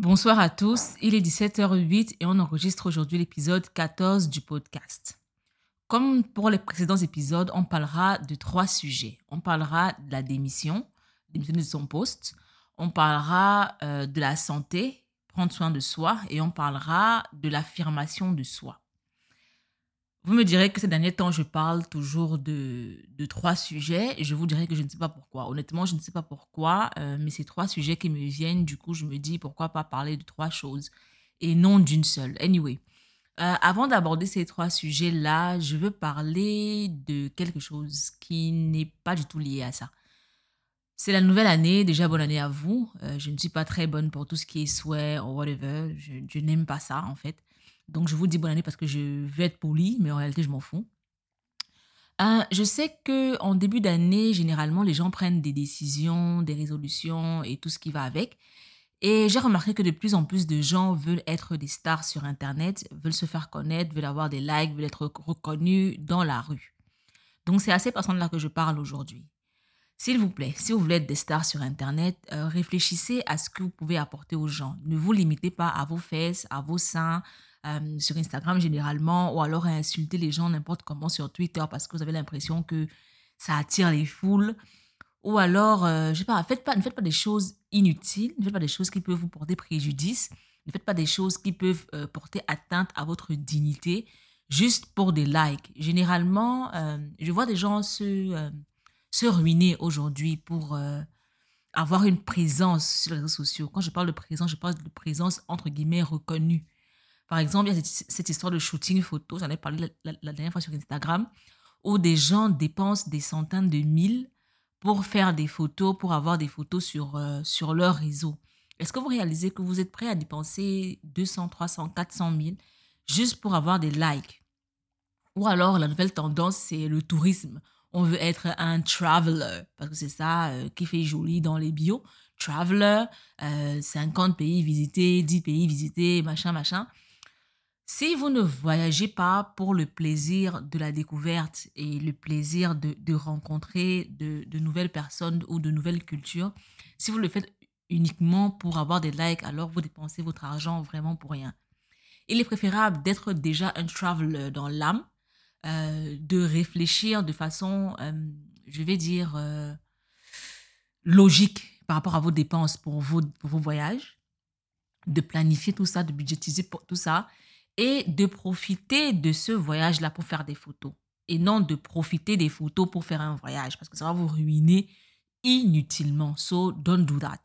Bonsoir à tous, il est 17h08 et on enregistre aujourd'hui l'épisode 14 du podcast. Comme pour les précédents épisodes, on parlera de trois sujets. On parlera de la démission de son poste, on parlera de la santé, prendre soin de soi, et on parlera de l'affirmation de soi. Vous me direz que ces derniers temps, je parle toujours de trois sujets. Je vous dirai que je ne sais pas pourquoi. Honnêtement, je ne sais pas pourquoi, mais ces trois sujets qui me viennent, du coup, je me dis pourquoi pas parler de trois choses et non d'une seule. Anyway, avant d'aborder ces trois sujets-là, je veux parler de quelque chose qui n'est pas du tout lié à ça. C'est la nouvelle année, déjà bonne année à vous. Je ne suis pas très bonne pour tout ce qui est souhait ou whatever. Je n'aime pas ça, en fait. Donc, je vous dis bonne année parce que je vais être polie, mais en réalité, je m'en fous. Je sais qu'en début d'année, généralement, les gens prennent des décisions, des résolutions et tout ce qui va avec. Et j'ai remarqué que de plus en plus de gens veulent être des stars sur Internet, veulent se faire connaître, veulent avoir des likes, veulent être reconnus dans la rue. Donc, c'est à ces personnes-là que je parle aujourd'hui. S'il vous plaît, si vous voulez être des stars sur Internet, réfléchissez à ce que vous pouvez apporter aux gens. Ne vous limitez pas à vos fesses, à vos seins, sur Instagram généralement, ou alors à insulter les gens n'importe comment sur Twitter parce que vous avez l'impression que ça attire les foules. Ou alors, je sais pas, ne faites pas des choses inutiles, ne faites pas des choses qui peuvent vous porter préjudice, ne faites pas des choses qui peuvent porter atteinte à votre dignité juste pour des likes. Généralement, je vois des gens se ruiner aujourd'hui pour avoir une présence sur les réseaux sociaux. Quand je parle de présence, je parle de présence entre guillemets reconnue. Par exemple, il y a cette histoire de shooting photo, j'en ai parlé la dernière fois sur Instagram, où des gens dépensent des centaines de mille pour faire des photos, pour avoir des photos sur leur réseau. Est-ce que vous réalisez que vous êtes prêt à dépenser 200, 300, 400 000 juste pour avoir des likes? Ou alors, la nouvelle tendance, c'est le tourisme. On veut être un traveler, parce que c'est ça qui fait joli dans les bios. Traveler, 50 pays visités, 10 pays visités, machin, machin. Si vous ne voyagez pas pour le plaisir de la découverte et le plaisir de rencontrer de nouvelles personnes ou de nouvelles cultures, si vous le faites uniquement pour avoir des likes, alors vous dépensez votre argent vraiment pour rien. Il est préférable d'être déjà un traveler dans l'âme, de réfléchir de façon, logique par rapport à vos dépenses pour vos voyages, de planifier tout ça, de budgétiser pour tout ça et de profiter de ce voyage-là pour faire des photos et non de profiter des photos pour faire un voyage parce que ça va vous ruiner inutilement. So, don't do that.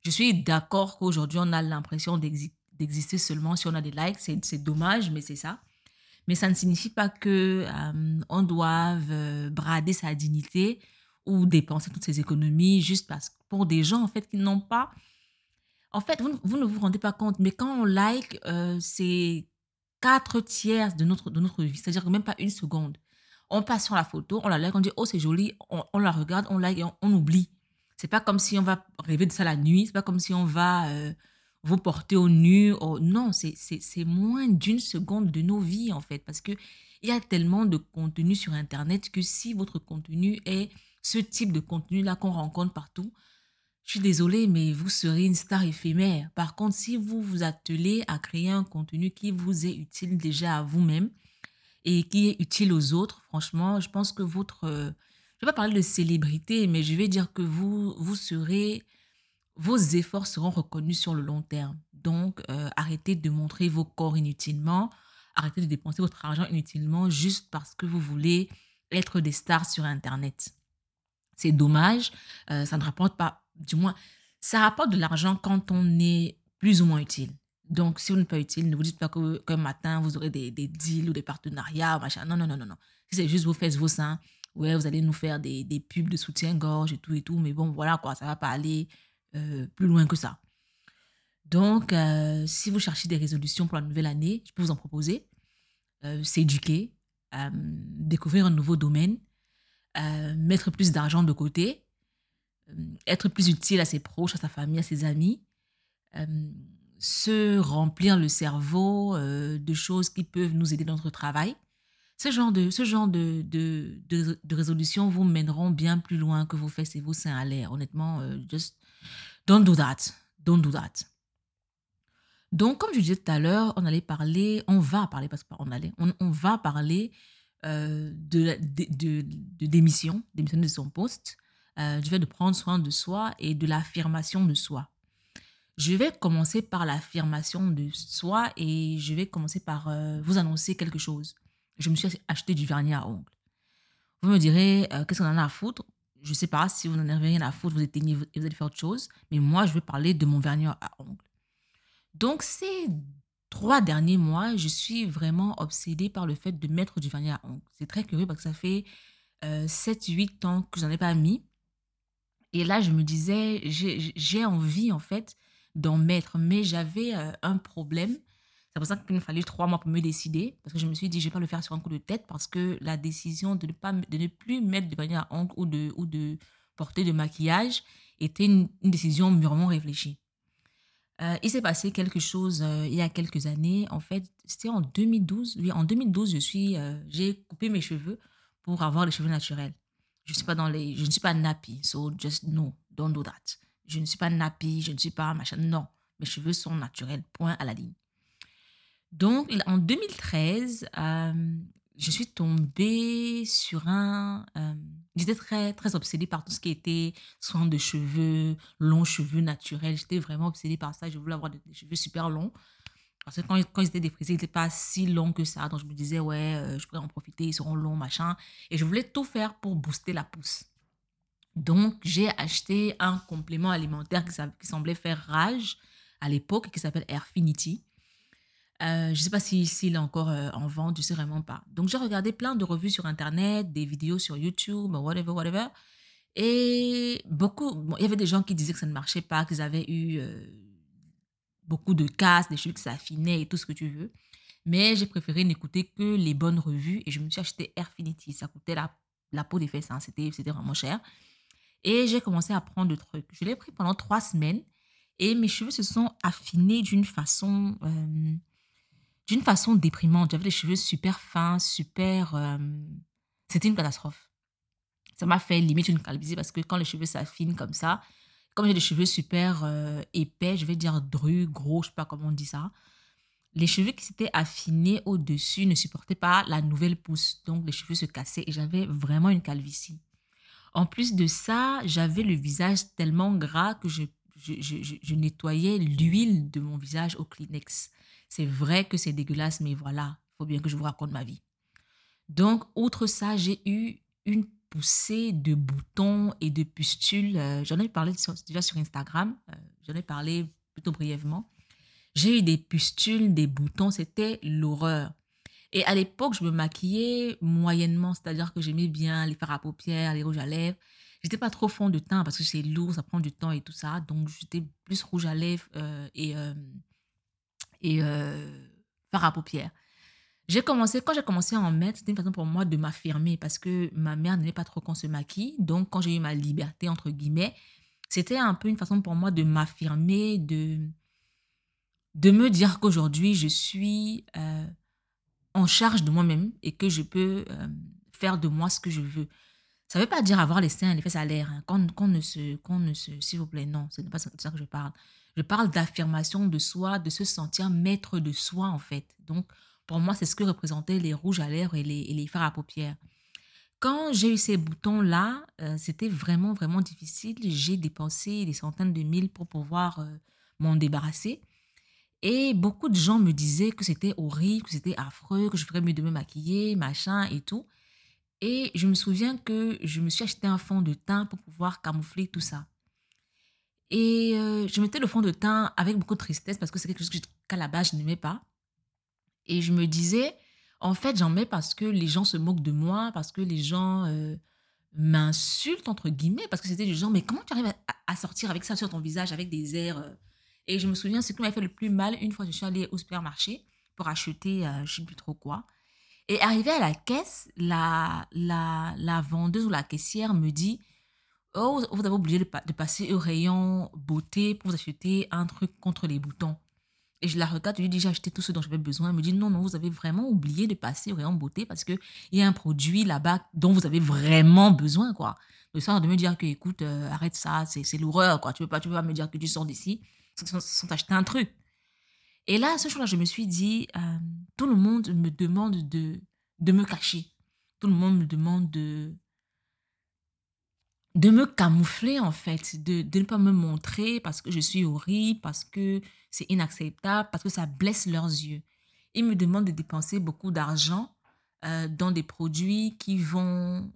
Je suis d'accord qu'aujourd'hui, on a l'impression d'exister seulement si on a des likes. C'est dommage, mais c'est ça. Mais ça ne signifie pas qu'on doive brader sa dignité ou dépenser toutes ses économies juste pour des gens en fait, qui n'ont pas... En fait, vous ne vous rendez pas compte, mais quand on like, c'est 4 tiers de notre vie, c'est-à-dire même pas une seconde. On passe sur la photo, on la like, on dit « Oh, c'est joli », on la regarde, on like et on oublie. C'est pas comme si on va rêver de ça la nuit, c'est pas comme si on va... vous portez au nu. Oh, non, c'est moins d'une seconde de nos vies, en fait, parce qu'il y a tellement de contenu sur Internet que si votre contenu est ce type de contenu-là qu'on rencontre partout, je suis désolée, mais vous serez une star éphémère. Par contre, si vous vous attelez à créer un contenu qui vous est utile déjà à vous-même et qui est utile aux autres, franchement, je pense que votre... je ne vais pas parler de célébrité, mais je vais dire que vous serez... Vos efforts seront reconnus sur le long terme. Donc, arrêtez de montrer vos corps inutilement. Arrêtez de dépenser votre argent inutilement juste parce que vous voulez être des stars sur Internet. C'est dommage. Ça ne rapporte pas, du moins, ça rapporte de l'argent quand on est plus ou moins utile. Donc, si vous n'êtes pas utile, ne vous dites pas qu'un matin, vous aurez des deals ou des partenariats, machin. Non, non, non, non, non. Si c'est juste vos fesses, vos seins, ouais, vous allez nous faire des pubs de soutien-gorge et tout. Mais bon, voilà quoi, ça ne va pas aller... plus loin que ça. Donc, si vous cherchez des résolutions pour la nouvelle année, je peux vous en proposer. S'éduquer, découvrir un nouveau domaine, mettre plus d'argent de côté, être plus utile à ses proches, à sa famille, à ses amis, se remplir le cerveau de choses qui peuvent nous aider dans notre travail. Ce genre de résolutions vous mèneront bien plus loin que vos fesses et vos seins à l'air. Honnêtement, just don't do that. Donc, comme je disais tout à l'heure, on va parler de démission, démissionner de son poste, du fait de prendre soin de soi et de l'affirmation de soi. Je vais commencer par l'affirmation de soi et je vais commencer par vous annoncer quelque chose. Je me suis acheté du vernis à ongles. Vous me direz, qu'est-ce qu'on en a à foutre? Je ne sais pas, si vous n'en avez rien à foutre, vous éteignez et vous allez faire autre chose. Mais moi, je vais parler de mon vernis à ongles. Donc, ces 3 derniers mois, je suis vraiment obsédée par le fait de mettre du vernis à ongles. C'est très curieux parce que ça fait 7-8 ans que je n'en ai pas mis. Et là, je me disais, j'ai envie en fait d'en mettre. Mais j'avais un problème. C'est pour ça qu'il me fallait 3 mois pour me décider. Parce que je me suis dit, je ne vais pas le faire sur un coup de tête. Parce que la décision de ne plus mettre de vernis à ongles ou de porter de maquillage était une décision mûrement réfléchie. Il s'est passé quelque chose il y a quelques années. En fait, c'était en 2012. Oui, en 2012, j'ai coupé mes cheveux pour avoir les cheveux naturels. Je ne suis pas nappy. So just no, don't do that. Je ne suis pas nappy, je ne suis pas machin. Non, mes cheveux sont naturels. Point à la ligne. Donc, en 2013, je suis tombée sur j'étais très, très obsédée par tout ce qui était soin de cheveux, longs cheveux naturels. J'étais vraiment obsédée par ça. Je voulais avoir des cheveux super longs. Parce que quand ils étaient défrisés, ils n'étaient pas si longs que ça. Donc, je me disais, ouais, je pourrais en profiter, ils seront longs, machin. Et je voulais tout faire pour booster la pousse. Donc, j'ai acheté un complément alimentaire qui semblait faire rage à l'époque, qui s'appelle Airfinity. Je ne sais pas s'il est encore en vente, je ne sais vraiment pas. Donc, j'ai regardé plein de revues sur Internet, des vidéos sur YouTube, whatever. Et il y avait des gens qui disaient que ça ne marchait pas, qu'ils avaient eu beaucoup de casses, des cheveux qui s'affinaient et tout ce que tu veux. Mais j'ai préféré n'écouter que les bonnes revues et je me suis acheté Airfinity. Ça coûtait la peau des fesses, hein. C'était vraiment cher. Et j'ai commencé à prendre le truc. Je l'ai pris pendant 3 semaines et mes cheveux se sont affinés d'une façon déprimante. J'avais les cheveux super fins, super... c'était une catastrophe. Ça m'a fait limite une calvitie parce que quand les cheveux s'affinent comme ça, comme j'ai des cheveux super épais, je vais dire drus, gros, je ne sais pas comment on dit ça, les cheveux qui s'étaient affinés au-dessus ne supportaient pas la nouvelle pousse. Donc, les cheveux se cassaient et j'avais vraiment une calvitie. En plus de ça, j'avais le visage tellement gras que je nettoyais l'huile de mon visage au Kleenex. C'est vrai que c'est dégueulasse, mais voilà, il faut bien que je vous raconte ma vie. Donc, outre ça, j'ai eu une poussée de boutons et de pustules. J'en ai parlé déjà sur Instagram. J'en ai parlé plutôt brièvement. J'ai eu des pustules, des boutons, c'était l'horreur. Et à l'époque, je me maquillais moyennement, c'est-à-dire que j'aimais bien les fards à paupières, les rouges à lèvres. J'étais pas trop fond de teint parce que c'est lourd, ça prend du temps et tout ça. Donc, j'étais plus rouge à lèvres et fard à paupières. Quand j'ai commencé à en mettre, c'était une façon pour moi de m'affirmer parce que ma mère n'aimait pas trop qu'on se maquille. Donc, quand j'ai eu ma liberté, entre guillemets, c'était un peu une façon pour moi de m'affirmer, de me dire qu'aujourd'hui, je suis en charge de moi-même et que je peux faire de moi ce que je veux. Ça ne veut pas dire avoir les seins, les fesses à l'air. Hein. S'il vous plaît, non, ce n'est pas de ça que je parle. Je parle d'affirmation de soi, de se sentir maître de soi, en fait. Donc, pour moi, c'est ce que représentaient les rouges à lèvres et les fards à paupières. Quand j'ai eu ces boutons-là, c'était vraiment, vraiment difficile. J'ai dépensé des centaines de milliers pour pouvoir m'en débarrasser. Et beaucoup de gens me disaient que c'était horrible, que c'était affreux, que je ferais mieux de me maquiller, machin et tout. Et je me souviens que je me suis acheté un fond de teint pour pouvoir camoufler tout ça. Et je mettais le fond de teint avec beaucoup de tristesse parce que c'est quelque chose qu'à la base, je n'aimais pas. Et je me disais, en fait, j'en mets parce que les gens se moquent de moi, parce que les gens m'insultent, entre guillemets, parce que c'était du genre, mais comment tu arrives à sortir avec ça sur ton visage, avec des airs Et je me souviens, ce qui m'a fait le plus mal, une fois que je suis allée au supermarché pour acheter je ne sais plus trop quoi. Et arrivée à la caisse, la vendeuse ou la caissière me dit, oh, vous avez oublié de passer au rayon beauté pour vous acheter un truc contre les boutons. Et je la regarde, je lui dis, j'ai acheté tout ce dont j'avais besoin. Elle me dit, non, vous avez vraiment oublié de passer au rayon beauté parce qu'il y a un produit là-bas dont vous avez vraiment besoin, quoi. Le sort de me dire que, écoute, arrête ça, c'est l'horreur, quoi. Tu ne peux pas me dire que tu sors d'ici sans t'acheter un truc. Et là, ce jour-là, je me suis dit, tout le monde me demande de me cacher. Tout le monde me demande de me camoufler, en fait, de ne pas me montrer parce que je suis horrible, parce que c'est inacceptable, parce que ça blesse leurs yeux. Ils me demandent de dépenser beaucoup d'argent dans des produits qui vont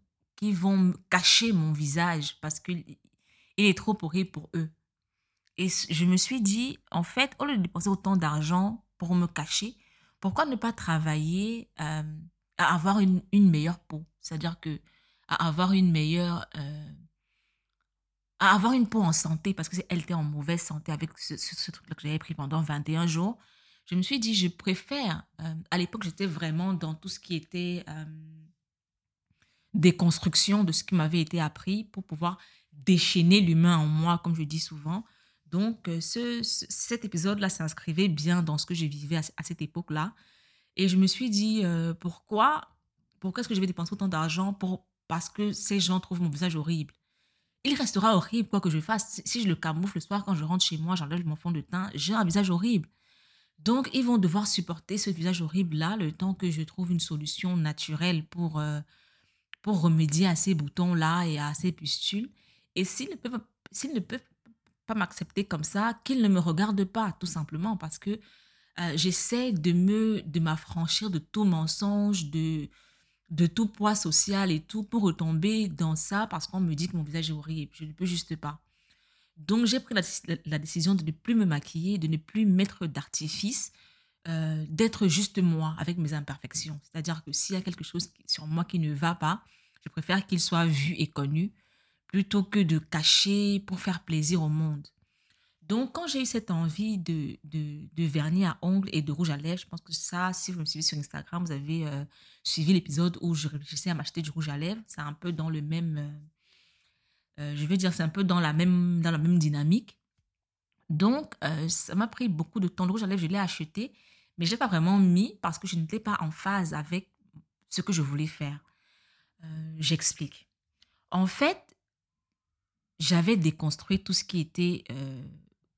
cacher mon visage parce qu'il est trop horrible pour eux. Et je me suis dit, en fait, au lieu de dépenser autant d'argent pour me cacher, pourquoi ne pas travailler à avoir une meilleure peau? C'est-à-dire que à avoir une meilleure... à avoir une peau en santé, parce qu'elle était en mauvaise santé avec ce truc-là que j'avais pris pendant 21 jours. Je me suis dit, je préfère... à l'époque, j'étais vraiment dans tout ce qui était déconstruction de ce qui m'avait été appris pour pouvoir déchaîner l'humain en moi, comme je dis souvent. Donc, cet épisode-là s'inscrivait bien dans ce que je vivais à cette époque-là. Et je me suis dit, pourquoi est-ce que je vais dépenser autant d'argent parce que ces gens trouvent mon visage horrible? Il restera horrible, quoi que je fasse. Si je le camoufle le soir, quand je rentre chez moi, j'enlève mon fond de teint, j'ai un visage horrible. Donc, ils vont devoir supporter ce visage horrible-là le temps que je trouve une solution naturelle pour remédier à ces boutons-là et à ces pustules. Et s'ils ne peuvent pas m'accepter comme ça, qu'ils ne me regardent pas, tout simplement, parce que j'essaie de m'affranchir de tout mensonge, de tout poids social et tout, pour retomber dans ça, parce qu'on me dit que mon visage est horrible, je ne peux juste pas. Donc, j'ai pris la décision de ne plus me maquiller, de ne plus mettre d'artifice, d'être juste moi avec mes imperfections. C'est-à-dire que s'il y a quelque chose sur moi qui ne va pas, je préfère qu'il soit vu et connu, plutôt que de cacher pour faire plaisir au monde. Donc, quand j'ai eu cette envie de vernis à ongles et de rouge à lèvres, je pense que ça, si vous me suivez sur Instagram, vous avez suivi l'épisode où je réfléchissais à m'acheter du rouge à lèvres. C'est un peu dans le même... je veux dire, c'est un peu dans la même dynamique. Donc, ça m'a pris beaucoup de temps. Le rouge à lèvres, je l'ai acheté, mais je ne l'ai pas vraiment mis parce que je n'étais pas en phase avec ce que je voulais faire. J'explique. En fait, j'avais déconstruit tout ce qui était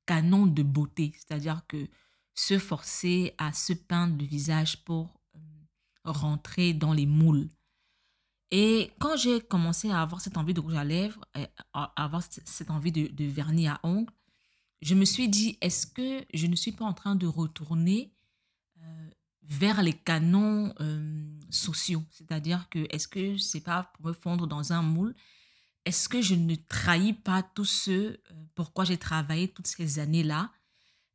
canon de beauté, c'est-à-dire que se forcer à se peindre le visage pour rentrer dans les moules. Et quand j'ai commencé à avoir cette envie de rouge à lèvres, à avoir cette envie de vernis à ongles, je me suis dit, est-ce que je ne suis pas en train de retourner vers les canons sociaux? C'est-à-dire que, est-ce que c'est pas pour me fondre dans un moule? Est-ce que je ne trahis pas tout ce pourquoi j'ai travaillé toutes ces années-là?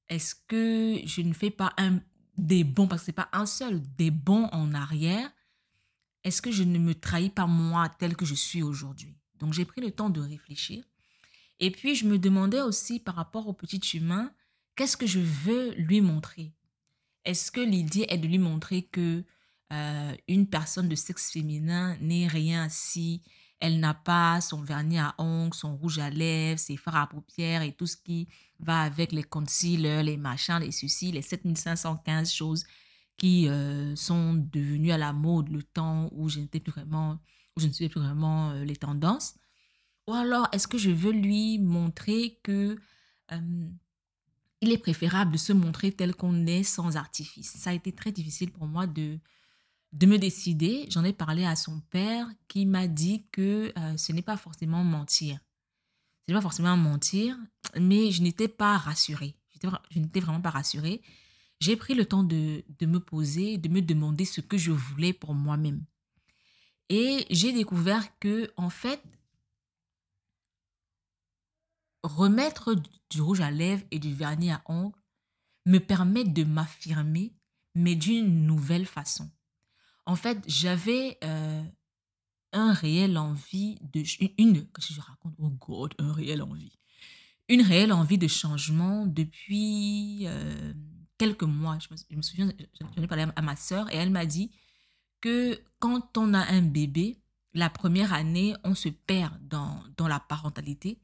Est-ce que je ne fais pas des bons, parce que ce n'est pas un seul, des bons en arrière? Est-ce que je ne me trahis pas moi tel que je suis aujourd'hui? Donc, j'ai pris le temps de réfléchir. Et puis, je me demandais aussi par rapport au petit humain, qu'est-ce que je veux lui montrer? Est-ce que l'idée est de lui montrer que une personne de sexe féminin n'est rien si... elle n'a pas son vernis à ongles, son rouge à lèvres, ses fards à paupières et tout ce qui va avec les concealers, les machins, les ceci, les 7515 choses qui sont devenues à la mode le temps où je ne suivais plus vraiment les tendances. Ou alors, est-ce que je veux lui montrer que il est préférable de se montrer tel qu'on est sans artifice? Ça a été très difficile pour moi de me décider. J'en ai parlé à son père qui m'a dit que ce n'est pas forcément mentir. Ce n'est pas forcément mentir, mais je n'étais pas rassurée. Je n'étais vraiment pas rassurée. J'ai pris le temps de me poser, de me demander ce que je voulais pour moi-même. Et j'ai découvert que, en fait, remettre du rouge à lèvres et du vernis à ongles me permet de m'affirmer, mais d'une nouvelle façon. En fait, j'avais un réel envie de... Une réelle envie de changement depuis quelques mois. Je me souviens, j'en ai parlé à ma sœur et elle m'a dit que quand on a un bébé, la première année, on se perd dans la parentalité.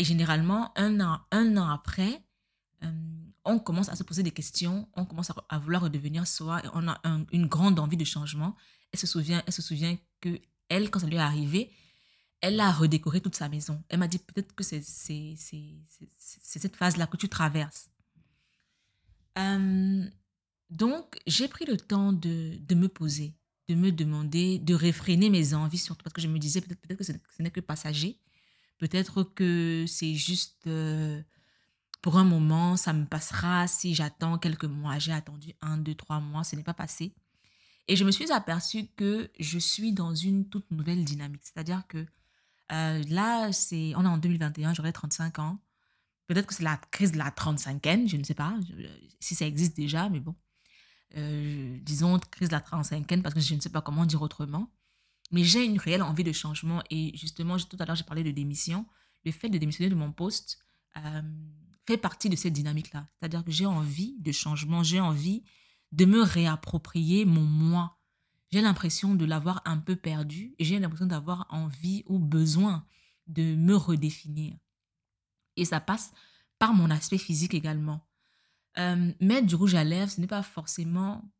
Et généralement, un an après, on commence à se poser des questions, on commence à vouloir redevenir soi et on a une grande envie de changement. Elle se souvient que elle, quand ça lui est arrivé, elle a redécoré toute sa maison. Elle m'a dit peut-être que c'est cette phase-là que tu traverses. Donc, j'ai pris le temps de me poser, de me demander, de réfréner mes envies, surtout parce que je me disais peut-être que ce n'est que passager, peut-être que c'est juste pour un moment, ça me passera. Si j'attends quelques mois, j'ai attendu 1, 2, 3 mois, ce n'est pas passé. Et je me suis aperçue que je suis dans une toute nouvelle dynamique. C'est-à-dire que là, on est en 2021, j'aurai 35 ans. Peut-être que c'est la crise de la 35aine, je ne sais pas si ça existe déjà, mais bon. Disons crise de la 35aine parce que je ne sais pas comment dire autrement. Mais j'ai une réelle envie de changement. Et justement, tout à l'heure, j'ai parlé de démission. Le fait de démissionner de mon poste fait partie de cette dynamique-là. C'est-à-dire que j'ai envie de changement, j'ai envie de me réapproprier mon moi. J'ai l'impression de l'avoir un peu perdu et j'ai l'impression d'avoir envie ou besoin de me redéfinir. Et ça passe par mon aspect physique également. Mettre du rouge à lèvres, ce n'est pas forcément...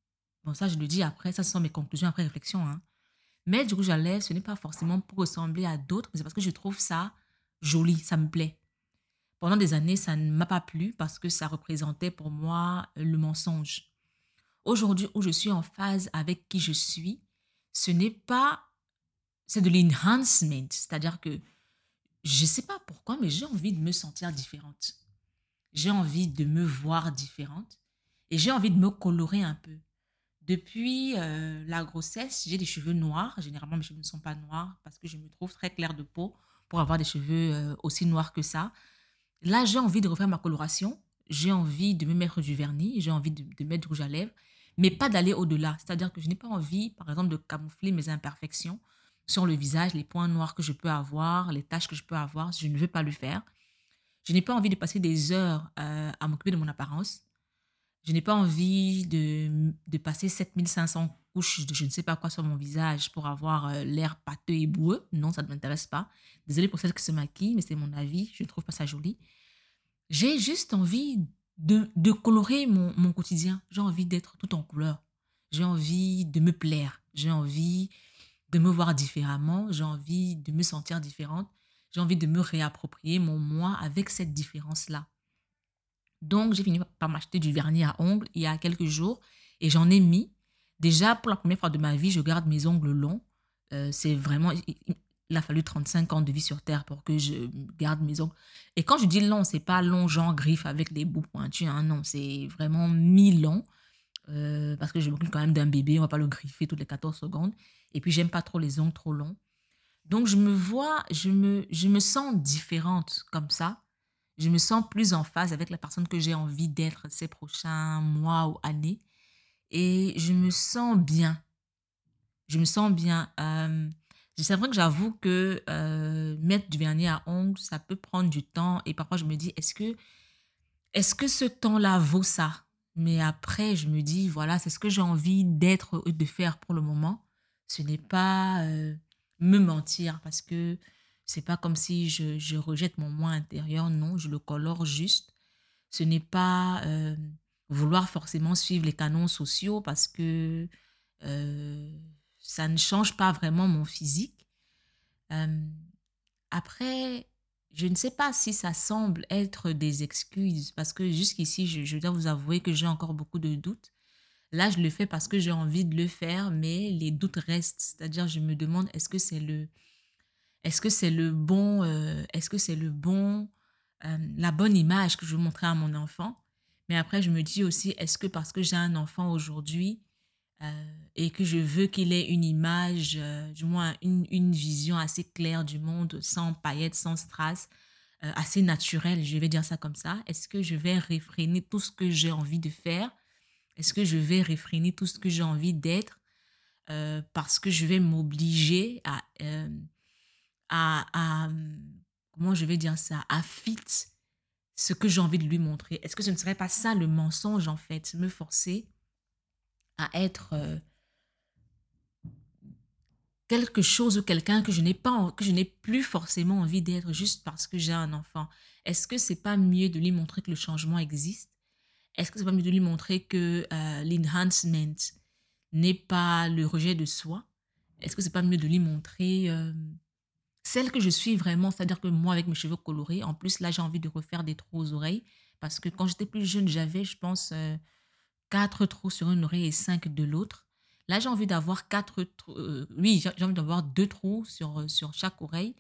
Bon, ça, je le dis après, ça, ce sont mes conclusions après réflexion. Mettre du rouge à lèvres, ce n'est pas forcément pour ressembler à d'autres, mais c'est parce que je trouve ça joli, ça me plaît. Pendant des années, ça ne m'a pas plu parce que ça représentait pour moi le mensonge. Aujourd'hui, où je suis en phase avec qui je suis, ce n'est pas... C'est de l'enhancement, c'est-à-dire que je ne sais pas pourquoi, mais j'ai envie de me sentir différente. J'ai envie de me voir différente et j'ai envie de me colorer un peu. Depuis la grossesse, j'ai des cheveux noirs. Généralement, mes cheveux ne sont pas noirs parce que je me trouve très claire de peau pour avoir des cheveux aussi noirs que ça. Là, j'ai envie de refaire ma coloration. J'ai envie de me mettre du vernis. J'ai envie de mettre du rouge à lèvres, mais pas d'aller au-delà. C'est-à-dire que je n'ai pas envie, par exemple, de camoufler mes imperfections sur le visage, les points noirs que je peux avoir, les taches que je peux avoir. Je ne veux pas le faire. Je n'ai pas envie de passer des heures à m'occuper de mon apparence. Je n'ai pas envie de passer 7500 couches de je ne sais pas quoi sur mon visage pour avoir l'air pâteux et boueux. Non, ça ne m'intéresse pas. Désolée pour celles qui se maquillent, mais c'est mon avis. Je ne trouve pas ça joli. J'ai juste envie de colorer mon quotidien. J'ai envie d'être tout en couleur. J'ai envie de me plaire. J'ai envie de me voir différemment. J'ai envie de me sentir différente. J'ai envie de me réapproprier mon moi avec cette différence-là. Donc, j'ai fini par m'acheter du vernis à ongles il y a quelques jours et j'en ai mis. Déjà, pour la première fois de ma vie, je garde mes ongles longs. C'est vraiment... Il a fallu 35 ans de vie sur Terre pour que je garde mes ongles. Et quand je dis long, c'est pas long genre griffe avec des bouts pointus. Non, c'est vraiment mi-long. Parce que je m'occupe quand même d'un bébé. On va pas le griffer toutes les 14 secondes. Et puis, j'aime pas trop les ongles trop longs. Donc, je me vois, je me sens différente comme ça. Je me sens plus en phase avec la personne que j'ai envie d'être ces prochains mois ou années. Et je me sens bien. Je me sens bien. C'est vrai que j'avoue que mettre du vernis à ongles, ça peut prendre du temps. Et parfois, je me dis, est-ce que ce temps-là vaut ça? Mais après, je me dis, voilà, c'est ce que j'ai envie d'être ou de faire pour le moment. Ce n'est pas... me mentir parce que c'est pas comme si je rejette mon moi intérieur, non, je le colore juste. Ce n'est pas vouloir forcément suivre les canons sociaux parce que ça ne change pas vraiment mon physique. Après, je ne sais pas si ça semble être des excuses parce que jusqu'ici, je dois vous avouer que j'ai encore beaucoup de doutes. Là, je le fais parce que j'ai envie de le faire, mais les doutes restent. C'est-à-dire, je me demande, la bonne image que je veux montrer à mon enfant. Mais après, je me dis aussi, est-ce que parce que j'ai un enfant aujourd'hui et que je veux qu'il ait une image, du moins une vision assez claire du monde, sans paillettes, sans strass, assez naturelle, je vais dire ça comme ça, est-ce que je vais réfréner tout ce que j'ai envie de faire? Est-ce que je vais réfréner tout ce que j'ai envie d'être parce que je vais m'obliger à fit ce que j'ai envie de lui montrer? Est-ce que ce ne serait pas ça le mensonge en fait? Me forcer à être quelque chose ou quelqu'un que je n'ai plus forcément envie d'être juste parce que j'ai un enfant. Est-ce que c'est pas mieux de lui montrer que le changement existe? Est-ce que c'est pas mieux de lui montrer que l'enhancement n'est pas le rejet de soi? Est-ce que c'est pas mieux de lui montrer celle que je suis vraiment? C'est-à-dire que moi, avec mes cheveux colorés, en plus, là, j'ai envie de refaire des trous aux oreilles Parce que quand j'étais plus jeune, j'avais, je pense, 4 trous sur une oreille et 5 de l'autre. Là, j'ai envie d'avoir 2 trous sur chaque oreille.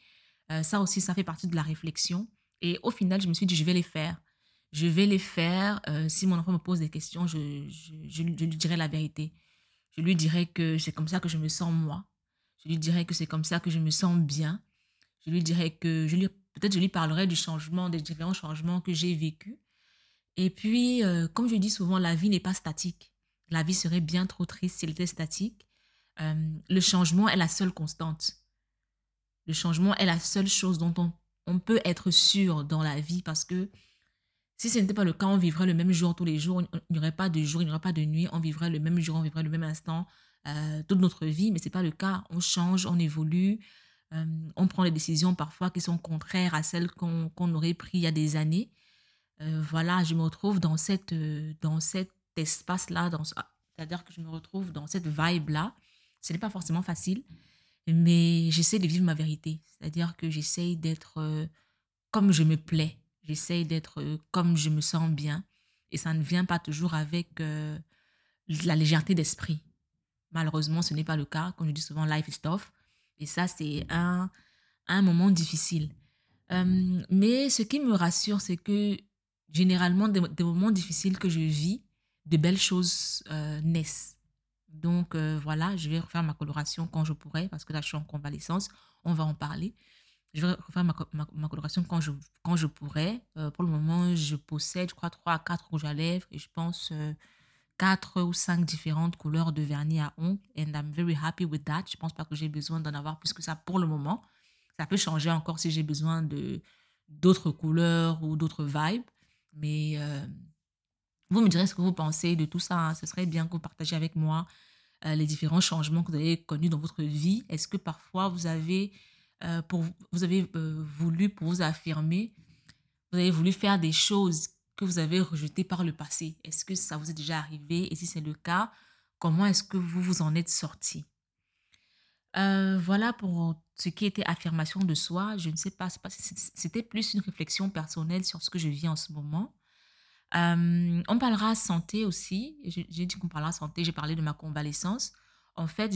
Ça aussi, ça fait partie de la réflexion. Et au final, je me suis dit, je vais les faire. Je vais les faire. Si mon enfant me pose des questions, je lui dirai la vérité. Je lui dirai que c'est comme ça que je me sens moi. Je lui dirai que c'est comme ça que je me sens bien. Je lui dirai que peut-être je lui parlerai du changement, des différents changements que j'ai vécu. Et puis, comme je dis souvent, la vie n'est pas statique. La vie serait bien trop triste si elle était statique. Le changement est la seule constante. Le changement est la seule chose dont on peut être sûr dans la vie, parce que si ce n'était pas le cas, on vivrait le même jour tous les jours. Il n'y aurait pas de jour, il n'y aurait pas de nuit. On vivrait le même jour, on vivrait le même instant toute notre vie. Mais ce n'est pas le cas. On change, on évolue. On prend des décisions parfois qui sont contraires à celles qu'on aurait prises il y a des années. Voilà, je me retrouve dans cet espace-là, c'est-à-dire que je me retrouve dans cette vibe-là. Ce n'est pas forcément facile, mais j'essaie de vivre ma vérité. C'est-à-dire que j'essaie d'être comme je me plais. J'essaie d'être comme je me sens bien. Et ça ne vient pas toujours avec la légèreté d'esprit. Malheureusement, ce n'est pas le cas. Comme je dis souvent, life is tough. Et ça, c'est un moment difficile. Mais ce qui me rassure, c'est que généralement, des moments difficiles que je vis, de belles choses naissent. Donc voilà, je vais refaire ma coloration quand je pourrai, parce que là, je suis en convalescence, on va en parler. Je vais refaire ma coloration quand je pourrai. Pour le moment, je possède, je crois, 3 à 4 rouges à lèvres et je pense 4 ou 5 différentes couleurs de vernis à ongles. And I'm very happy with that. Je ne pense pas que j'ai besoin d'en avoir plus que ça pour le moment. Ça peut changer encore si j'ai besoin d'autres couleurs ou d'autres vibes. Mais vous me direz ce que vous pensez de tout ça. Hein. Ce serait bien que vous partagiez avec moi les différents changements que vous avez connus dans votre vie. Est-ce que parfois vous avez voulu faire des choses que vous avez rejetées par le passé. Est-ce que ça vous est déjà arrivé? Et si c'est le cas, comment est-ce que vous vous en êtes sorti? Voilà pour ce qui était affirmation de soi. Je ne sais pas, c'était plus une réflexion personnelle sur ce que je vis en ce moment. On parlera santé aussi. J'ai dit qu'on parlera santé, j'ai parlé de ma convalescence. En fait,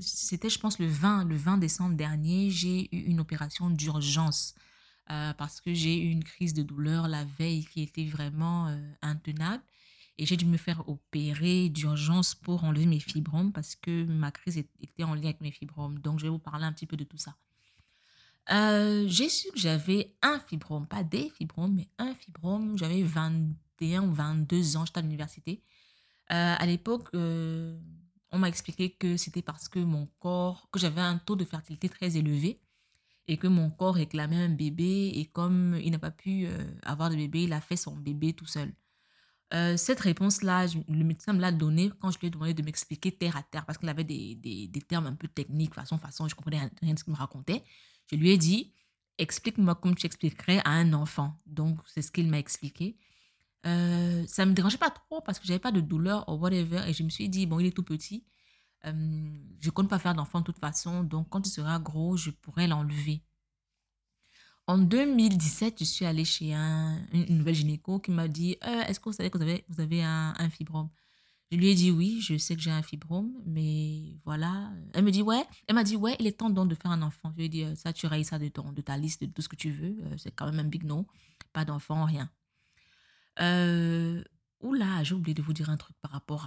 c'était, je pense, le 20 décembre dernier, j'ai eu une opération d'urgence parce que j'ai eu une crise de douleur la veille qui était vraiment intenable. Et j'ai dû me faire opérer d'urgence pour enlever mes fibromes parce que ma crise était en lien avec mes fibromes. Donc, je vais vous parler un petit peu de tout ça. J'ai su que j'avais un fibrome, pas des fibromes, mais un fibrome. J'avais 21 ou 22 ans, j'étais à l'université. À l'époque... on m'a expliqué que c'était parce que j'avais un taux de fertilité très élevé et que mon corps réclamait un bébé. Et comme il n'a pas pu avoir de bébé, il a fait son bébé tout seul. Cette réponse-là, le médecin me l'a donnée quand je lui ai demandé de m'expliquer terre à terre parce qu'il avait des termes un peu techniques, façon, je ne comprenais rien de ce qu'il me racontait. Je lui ai dit, explique-moi comme tu expliquerais à un enfant. Donc, c'est ce qu'il m'a expliqué. Ça ne me dérangeait pas trop parce que je n'avais pas de douleur ou whatever. Et je me suis dit, bon, il est tout petit. Je ne compte pas faire d'enfant de toute façon. Donc, quand il sera gros, je pourrai l'enlever. En 2017, je suis allée chez une nouvelle gynéco qui m'a dit, est-ce que vous savez que vous avez un fibrome? Je lui ai dit, oui, je sais que j'ai un fibrome, mais voilà. Elle me dit, ouais. Elle m'a dit, ouais, il est temps donc de faire un enfant. Je lui ai dit, ça, tu rayes ça de ta liste, de tout ce que tu veux. C'est quand même un big no. Pas d'enfant, rien. Oula, j'ai oublié de vous dire un truc par rapport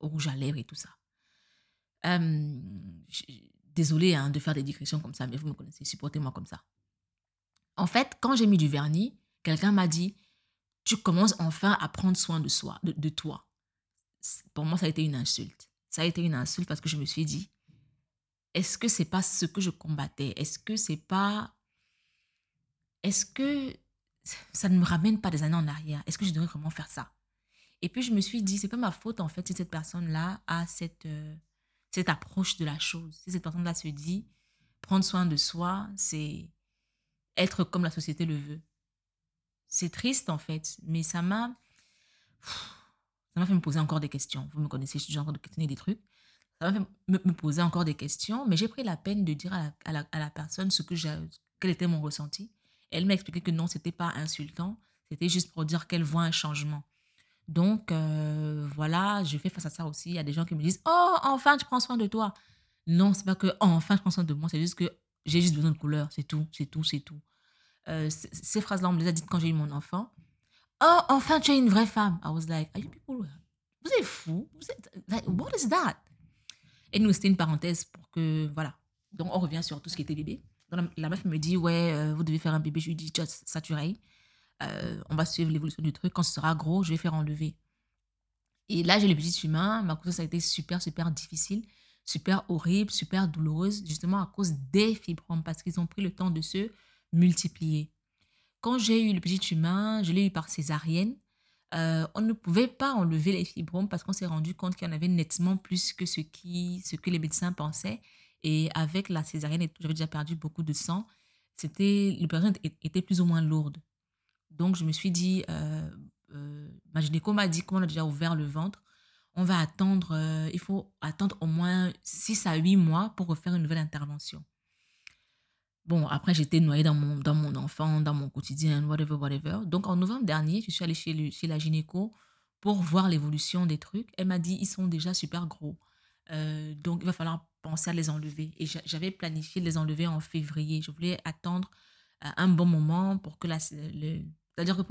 au rouge à lèvres et tout ça. Désolée hein, de faire des digressions comme ça, mais vous me connaissez, supportez-moi comme ça. En fait, quand j'ai mis du vernis, quelqu'un m'a dit, tu commences enfin à prendre soin de toi. Pour moi, ça a été une insulte. Ça a été une insulte parce que je me suis dit, est-ce que c'est pas ce que je combattais? Est-ce que ça ne me ramène pas des années en arrière? Est-ce que je devrais vraiment faire ça? Et puis, je me suis dit, c'est pas ma faute, en fait, si cette personne-là a cette approche de la chose. Si cette personne-là se dit, prendre soin de soi, c'est être comme la société le veut. C'est triste, en fait, mais ça m'a fait me poser encore des questions. Vous me connaissez, je suis genre de questionner des trucs. Ça m'a fait me poser encore des questions, mais j'ai pris la peine de dire à la personne quel était mon ressenti. Elle m'a expliqué que non, ce n'était pas insultant. C'était juste pour dire qu'elle voit un changement. Donc, voilà, je fais face à ça aussi. Il y a des gens qui me disent « Oh, enfin, tu prends soin de toi !» Non, ce n'est pas que « Enfin, je prends soin de moi », c'est juste que j'ai juste besoin de couleur. C'est tout, c'est tout, c'est tout. Ces phrases-là, on me les a dites quand j'ai eu mon enfant. « Oh, enfin, tu es une vraie femme !» I was like, « Are you people? Vous êtes fous? Vous êtes, like, what is that ?» Et nous, c'était une parenthèse pour que, voilà. Donc, on revient sur tout ce qui était bébé. Donc, la meuf me dit « Ouais, vous devez faire un bébé. » Je lui dis « Tu as saturé. » On va suivre l'évolution du truc. Quand ce sera gros, je vais faire enlever. Et là, j'ai les petits humains. Ma grossesse a été super, super difficile, super horrible, super douloureuse, justement à cause des fibromes, parce qu'ils ont pris le temps de se multiplier. Quand j'ai eu le petit humain, je l'ai eu par césarienne. On ne pouvait pas enlever les fibromes parce qu'on s'est rendu compte qu'il y en avait nettement plus que ce que les médecins pensaient. Et avec la césarienne, j'avais déjà perdu beaucoup de sang. L'opération était plus ou moins lourde. Donc, je me suis dit, ma gynéco m'a dit qu'on a déjà ouvert le ventre. On va attendre, il faut attendre au moins 6 à 8 mois pour refaire une nouvelle intervention. Bon, après, j'étais noyée dans mon enfant, dans mon quotidien, whatever, whatever. Donc, en novembre dernier, je suis allée chez la gynéco pour voir l'évolution des trucs. Elle m'a dit, ils sont déjà super gros. Donc, il va falloir penser à les enlever. Et j'avais planifié de les enlever en février. Je voulais attendre un bon moment pour que c'est-à-dire que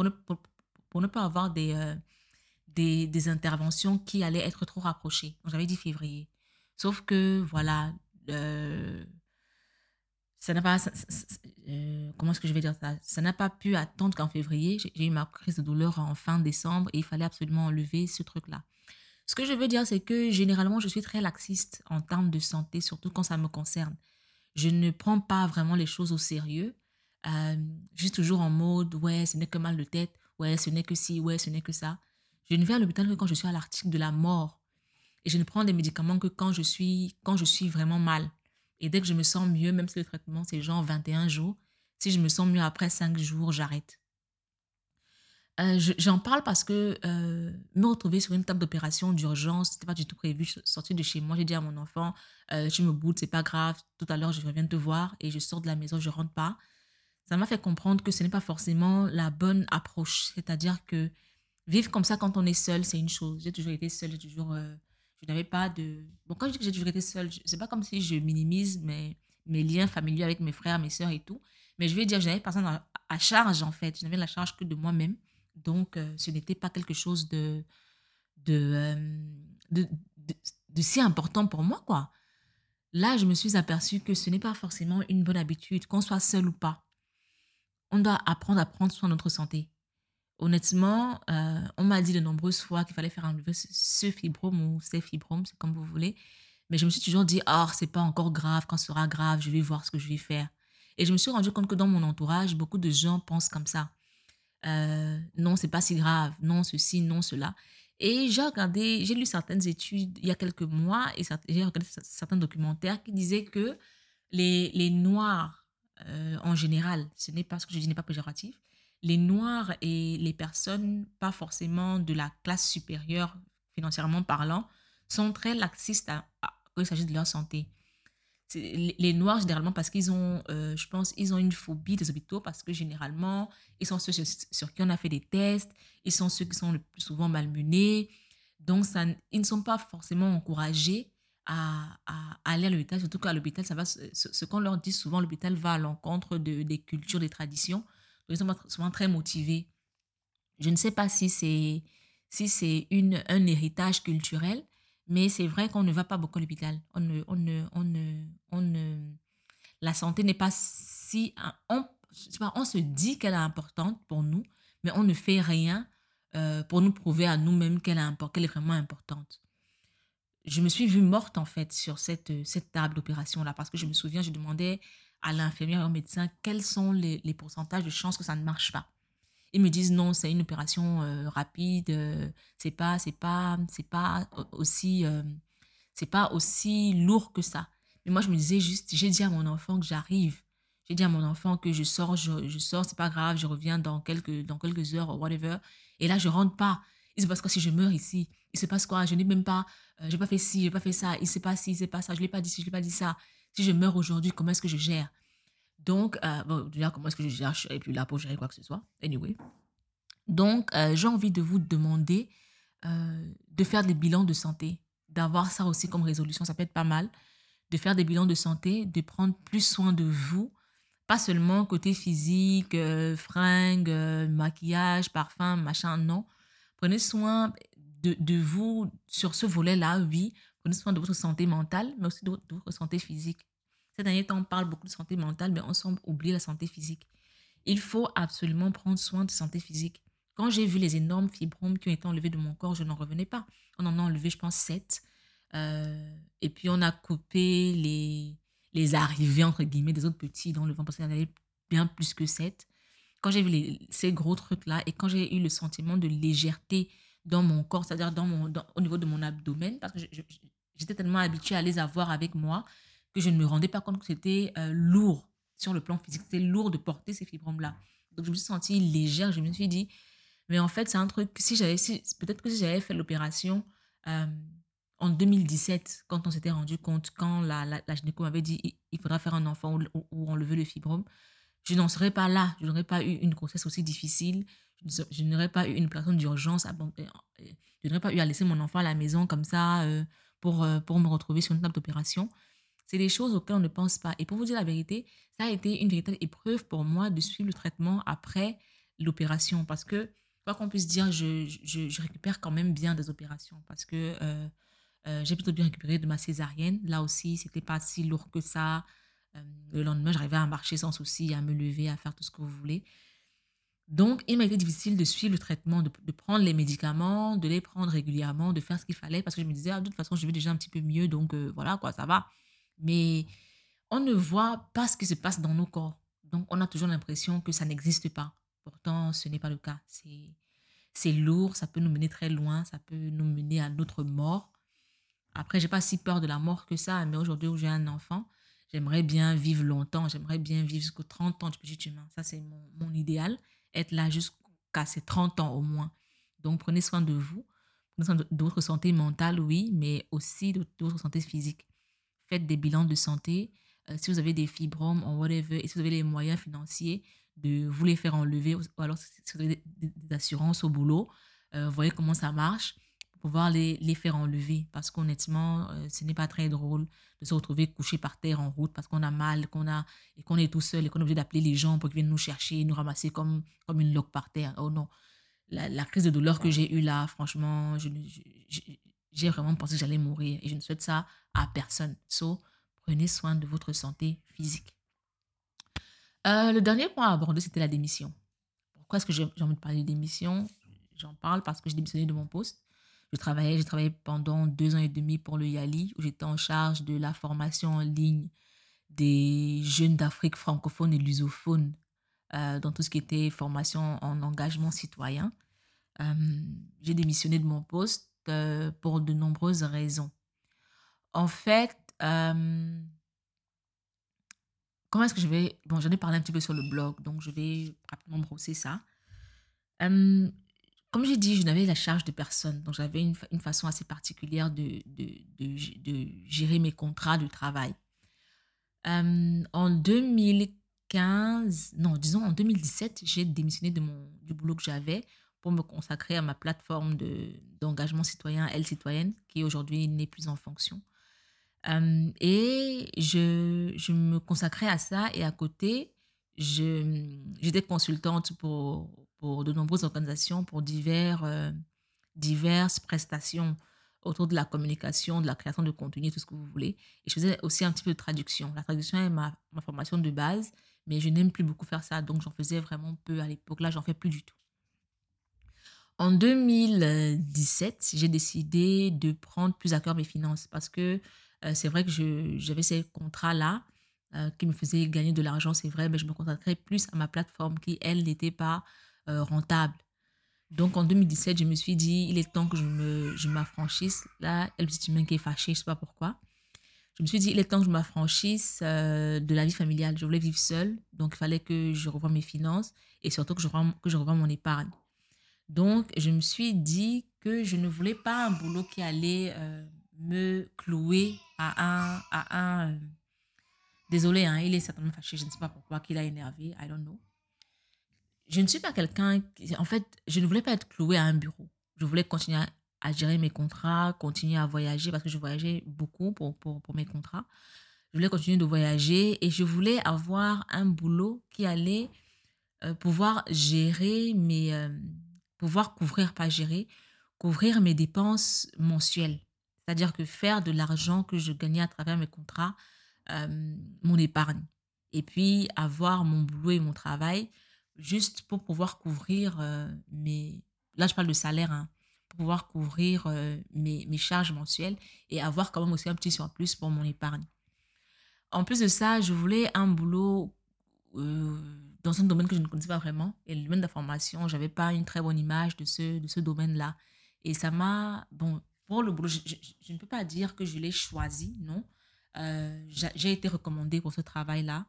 pour ne pas avoir des interventions qui allaient être trop rapprochées. Donc, j'avais dit février. Sauf que, voilà, ça n'a pas... comment est-ce que je vais dire ça? Ça n'a pas pu attendre qu'en février. J'ai eu ma crise de douleur en fin décembre et il fallait absolument enlever ce truc-là. Ce que je veux dire, c'est que généralement, je suis très laxiste en termes de santé, surtout quand ça me concerne. Je ne prends pas vraiment les choses au sérieux. Je suis toujours en mode, ouais, ce n'est que mal de tête, ouais, ce n'est que ci, ouais, ce n'est que ça. Je ne vais à l'hôpital que quand je suis à l'article de la mort. Et je ne prends des médicaments que quand je suis vraiment mal. Et dès que je me sens mieux, même si le traitement, c'est genre 21 jours, si je me sens mieux après 5 jours, j'arrête. J'en parle parce que me retrouver sur une table d'opération d'urgence, ce n'était pas du tout prévu. Je suis sortie de chez moi, j'ai dit à mon enfant, je me boude, ce n'est pas grave, tout à l'heure, je reviens te voir et je sors de la maison, je ne rentre pas. Ça m'a fait comprendre que ce n'est pas forcément la bonne approche. C'est-à-dire que vivre comme ça quand on est seul, c'est une chose. J'ai toujours été seule, je n'avais pas de... Bon, quand je dis que j'ai toujours été seule, c'est pas comme si je minimise mes liens familiaux avec mes frères, mes sœurs et tout. Mais je veux dire, je n'avais personne à charge, en fait. Je n'avais la charge que de moi-même. Donc, ce n'était pas quelque chose de si important pour moi, quoi. Là, je me suis aperçue que ce n'est pas forcément une bonne habitude, qu'on soit seul ou pas. On doit apprendre à prendre soin de notre santé. Honnêtement, on m'a dit de nombreuses fois qu'il fallait faire enlever ce fibrome ou ces fibromes, c'est comme vous voulez. Mais je me suis toujours dit, oh, c'est pas encore grave, quand ce sera grave, je vais voir ce que je vais faire. Et je me suis rendu compte que dans mon entourage, beaucoup de gens pensent comme ça. Non, c'est pas si grave, non, ceci, non, cela. Et j'ai lu certaines études il y a quelques mois et j'ai regardé certains documentaires qui disaient que les Noirs, en général, ce n'est pas ce que je dis, n'est pas péjoratif. Les Noirs et les personnes pas forcément de la classe supérieure, financièrement parlant, sont très laxistes quand il s'agit de leur santé. Les Noirs, généralement, parce qu'ils ont, je pense, ils ont une phobie des hôpitaux, parce que généralement, ils sont ceux sur qui on a fait des tests, ils sont ceux qui sont le plus souvent malmenés, donc ils ne sont pas forcément encouragés à aller à l'hôpital, surtout qu'à l'hôpital, ça va, ce qu'on leur dit souvent, l'hôpital va à l'encontre des cultures, des traditions. Donc, ils sont souvent très motivés. Je ne sais pas si c'est un héritage culturel, mais c'est vrai qu'on ne va pas beaucoup à l'hôpital. La santé n'est pas si... je sais pas, on se dit qu'elle est importante pour nous, mais on ne fait rien pour nous prouver à nous-mêmes qu'elle est vraiment importante. Je me suis vue morte, en fait, sur cette table d'opération-là. Parce que je me souviens, je demandais à l'infirmière et au médecin quels sont les pourcentages de chances que ça ne marche pas. Ils me disent non, c'est une opération rapide, c'est pas aussi lourd que ça. Mais moi, je me disais juste, j'ai dit à mon enfant que j'arrive. J'ai dit à mon enfant que je sors, c'est pas grave, je reviens dans quelques heures, whatever. Et là, je rentre pas. Il se passe quoi si je meurs ici? Il se passe quoi? Je n'ai même pas... j'ai pas fait ci, j'ai pas fait ça. Il ne sait pas ci, il ne sait pas ça. Je ne l'ai pas dit ci, je ne l'ai pas dit ça. Si je meurs aujourd'hui, comment est-ce que je gère? Donc, déjà, comment est-ce que je gère? Je ne suis plus là pour gérer quoi que ce soit. Anyway. Donc, j'ai envie de vous demander de faire des bilans de santé, d'avoir ça aussi comme résolution. Ça peut être pas mal de faire des bilans de santé, de prendre plus soin de vous. Pas seulement côté physique, fringues, maquillage, parfum, machin, non. Prenez soin de vous sur ce volet-là, oui. Prenez soin de votre santé mentale, mais aussi de votre santé physique. Ces derniers temps, on parle beaucoup de santé mentale, mais on semble oublier la santé physique. Il faut absolument prendre soin de santé physique. Quand j'ai vu les énormes fibromes qui ont été enlevés de mon corps, je n'en revenais pas. On en a enlevé, je pense, 7. Et puis, on a coupé les arrivées, entre guillemets, des autres petits dans le ventre, parce qu'il y en avait bien plus que 7. Quand j'ai vu ces gros trucs-là et quand j'ai eu le sentiment de légèreté dans mon corps, c'est-à-dire au niveau de mon abdomen, parce que j'étais tellement habituée à les avoir avec moi que je ne me rendais pas compte que c'était lourd sur le plan physique. C'était lourd de porter ces fibromes-là. Donc, je me suis sentie légère. Je me suis dit, mais en fait, c'est un truc, peut-être que si j'avais fait l'opération... En 2017, quand on s'était rendu compte, quand la gynéco m'avait dit il faudra faire un enfant ou enlever le fibrome, je n'en serais pas là. Je n'aurais pas eu une grossesse aussi difficile. Je n'aurais pas eu une opération d'urgence. Je n'aurais pas eu à laisser mon enfant à la maison comme ça pour me retrouver sur une table d'opération. C'est des choses auxquelles on ne pense pas. Et pour vous dire la vérité, ça a été une véritable épreuve pour moi de suivre le traitement après l'opération. Parce que, quoi qu'on puisse dire, je récupère quand même bien des opérations. Parce que... j'ai plutôt bien récupéré de ma césarienne. Là aussi, ce n'était pas si lourd que ça. Le lendemain, j'arrivais à marcher sans souci, à me lever, à faire tout ce que vous voulez. Donc, il m'a été difficile de suivre le traitement, de prendre les médicaments, de les prendre régulièrement, de faire ce qu'il fallait, parce que je me disais, de toute façon, je vais déjà un petit peu mieux, donc voilà, quoi, ça va. Mais on ne voit pas ce qui se passe dans nos corps. Donc, on a toujours l'impression que ça n'existe pas. Pourtant, ce n'est pas le cas. C'est lourd, ça peut nous mener très loin, ça peut nous mener à notre mort. Après, je n'ai pas si peur de la mort que ça, mais aujourd'hui où j'ai un enfant, j'aimerais bien vivre longtemps, j'aimerais bien vivre jusqu'aux 30 ans de petit humain. Ça, c'est mon idéal, être là jusqu'à ces 30 ans au moins. Donc, prenez soin de vous, prenez soin de votre santé mentale, oui, mais aussi de votre santé physique. Faites des bilans de santé. Si vous avez des fibromes ou whatever, et si vous avez les moyens financiers de vous les faire enlever, ou alors si vous avez des assurances au boulot, voyez comment ça marche. Pouvoir les faire enlever parce qu'honnêtement, ce n'est pas très drôle de se retrouver couché par terre en route parce qu'on a mal, et qu'on est tout seul et qu'on est obligé d'appeler les gens pour qu'ils viennent nous chercher, nous ramasser comme une loque par terre. Oh non, la crise de douleur que j'ai eue là, franchement, j'ai vraiment pensé que j'allais mourir et je ne souhaite ça à personne. So, prenez soin de votre santé physique. Le dernier point à aborder, c'était la démission. Pourquoi est-ce que j'ai envie de parler de démission? J'en parle parce que j'ai démissionné de mon poste. J'ai travaillé pendant 2 ans et demi pour le YALI, où j'étais en charge de la formation en ligne des jeunes d'Afrique francophone et lusophone dans tout ce qui était formation en engagement citoyen. J'ai démissionné de mon poste pour de nombreuses raisons. En fait, comment est-ce que je vais... Bon, j'en ai parlé un petit peu sur le blog, donc je vais rapidement brosser ça. Comme j'ai dit, je n'avais la charge de personne. Donc, j'avais une façon assez particulière de gérer mes contrats de travail. En 2015, non, disons en 2017, j'ai démissionné du boulot que j'avais pour me consacrer à ma plateforme d'engagement citoyen, Elle Citoyenne, qui aujourd'hui n'est plus en fonction. Et je me consacrais à ça. Et à côté, j'étais consultante pour de nombreuses organisations, pour diverses prestations autour de la communication, de la création de contenu, tout ce que vous voulez. Et je faisais aussi un petit peu de traduction. La traduction est ma formation de base, mais je n'aime plus beaucoup faire ça, donc j'en faisais vraiment peu à l'époque. Là, j'en fais plus du tout. En 2017, j'ai décidé de prendre plus à cœur mes finances parce que c'est vrai que j'avais ces contrats-là qui me faisaient gagner de l'argent, c'est vrai, mais je me consacrais plus à ma plateforme qui, elle, n'était pas... rentable. Donc en 2017, je me suis dit, il est temps que je m'affranchisse. Là, elle petite humaine qui est fâchée, je ne sais pas pourquoi. Je me suis dit, il est temps que je m'affranchisse de la vie familiale. Je voulais vivre seule, donc il fallait que je revoie mes finances et surtout que je revoie mon épargne. Donc je me suis dit que je ne voulais pas un boulot qui allait me clouer à un Désolé, hein, il est certainement fâché. Je ne sais pas pourquoi qu'il a énervé. I don't know. Je ne suis pas quelqu'un... Qui, en fait, je ne voulais pas être clouée à un bureau. Je voulais continuer à gérer mes contrats, continuer à voyager parce que je voyageais beaucoup pour mes contrats. Je voulais continuer de voyager et je voulais avoir un boulot qui allait pouvoir gérer mes... pouvoir couvrir, pas gérer, couvrir mes dépenses mensuelles. C'est-à-dire que faire de l'argent que je gagnais à travers mes contrats, mon épargne. Et puis avoir mon boulot et mon travail juste pour pouvoir couvrir mes... Là, je parle de salaire, hein, pour pouvoir couvrir mes charges mensuelles et avoir quand même aussi un petit surplus pour mon épargne. En plus de ça, je voulais un boulot dans un domaine que je ne connaissais pas vraiment. Et le domaine de la formation, je n'avais pas une très bonne image de ce domaine-là. Et ça m'a... Bon, pour le boulot, je ne peux pas dire que je l'ai choisi, non. J'ai été recommandée pour ce travail-là.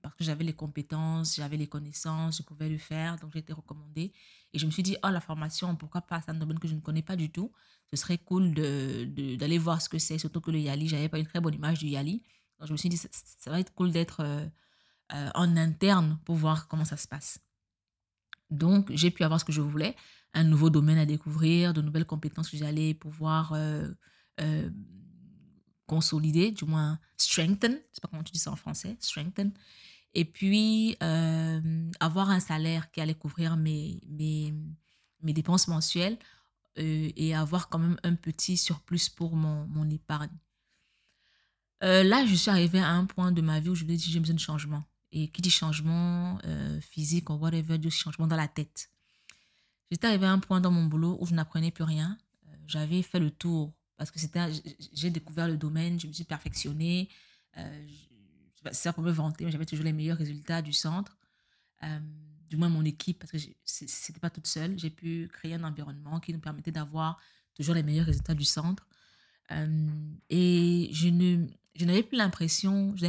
Parce que j'avais les compétences, j'avais les connaissances, je pouvais le faire, donc j'ai été recommandée. Et je me suis dit, oh, la formation, pourquoi pas, c'est un domaine que je ne connais pas du tout. Ce serait cool d'aller voir ce que c'est, surtout que le YALI, je n'avais pas une très bonne image du YALI. Donc je me suis dit, ça va être cool d'être en interne pour voir comment ça se passe. Donc j'ai pu avoir ce que je voulais, un nouveau domaine à découvrir, de nouvelles compétences que j'allais pouvoir consolider, du moins strengthen, je ne sais pas comment tu dis ça en français, strengthen. Et puis, avoir un salaire qui allait couvrir mes dépenses mensuelles et avoir quand même un petit surplus pour mon épargne. Là, je suis arrivée à un point de ma vie où je me dis, j'ai besoin de changement. Et qui dit changement physique ou whatever, dit changement dans la tête. J'étais arrivée à un point dans mon boulot où je n'apprenais plus rien. J'avais fait le tour parce que j'ai découvert le domaine, je me suis perfectionnée. C'est ça pour me vanter, mais j'avais toujours les meilleurs résultats du centre, du moins mon équipe, parce que c'était pas toute seule. J'ai pu créer un environnement qui nous permettait d'avoir toujours les meilleurs résultats du centre. Et je n'avais plus l'impression, je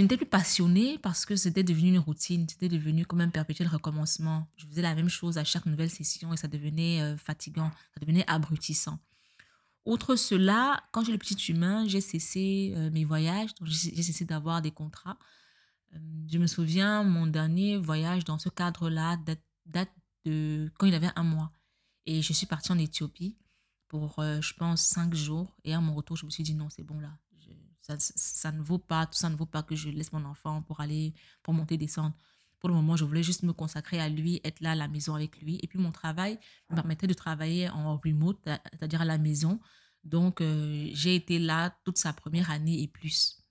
n'étais plus passionnée parce que c'était devenu une routine, c'était devenu comme un perpétuel recommencement. Je faisais la même chose à chaque nouvelle session et ça devenait fatigant, ça devenait abrutissant. Outre cela, quand j'ai le petit humain, j'ai cessé mes voyages, donc j'ai cessé d'avoir des contrats. Je me souviens, mon dernier voyage dans ce cadre-là date de quand il avait 1 mois. Et je suis partie en Éthiopie pour, je pense, 5 jours. Et à mon retour, je me suis dit non, c'est bon là, ça ne vaut pas, tout ça ne vaut pas que je laisse mon enfant pour monter, descendre. Pour le moment, je voulais juste me consacrer à lui, être là à la maison avec lui. Et puis, mon travail me permettait de travailler en remote, c'est-à-dire à la maison. Donc, j'ai été là toute sa première année et plus.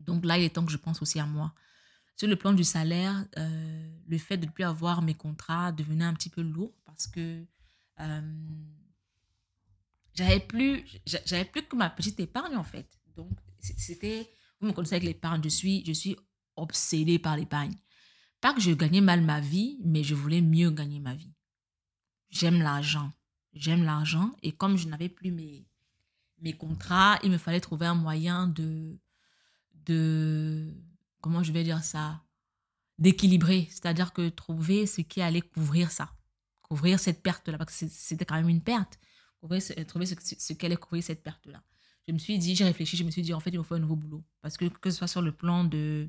Donc là, il est temps que je pense aussi à moi. Sur le plan du salaire, le fait de ne plus avoir mes contrats devenait un petit peu lourd parce que j'avais plus que ma petite épargne, en fait. Donc, c'était... Vous me connaissez avec l'épargne, je suis obsédée par l'épargne. Pas que je gagnais mal ma vie, mais je voulais mieux gagner ma vie. J'aime l'argent. Et comme je n'avais plus mes contrats, il me fallait trouver un moyen de comment je vais dire ça, d'équilibrer. C'est-à-dire que trouver ce qui allait couvrir ça, couvrir cette perte-là, parce que c'était quand même une perte. Trouver ce qui allait couvrir cette perte-là. J'ai réfléchi, je me suis dit, en fait, il me faut un nouveau boulot. Parce que ce soit sur le plan de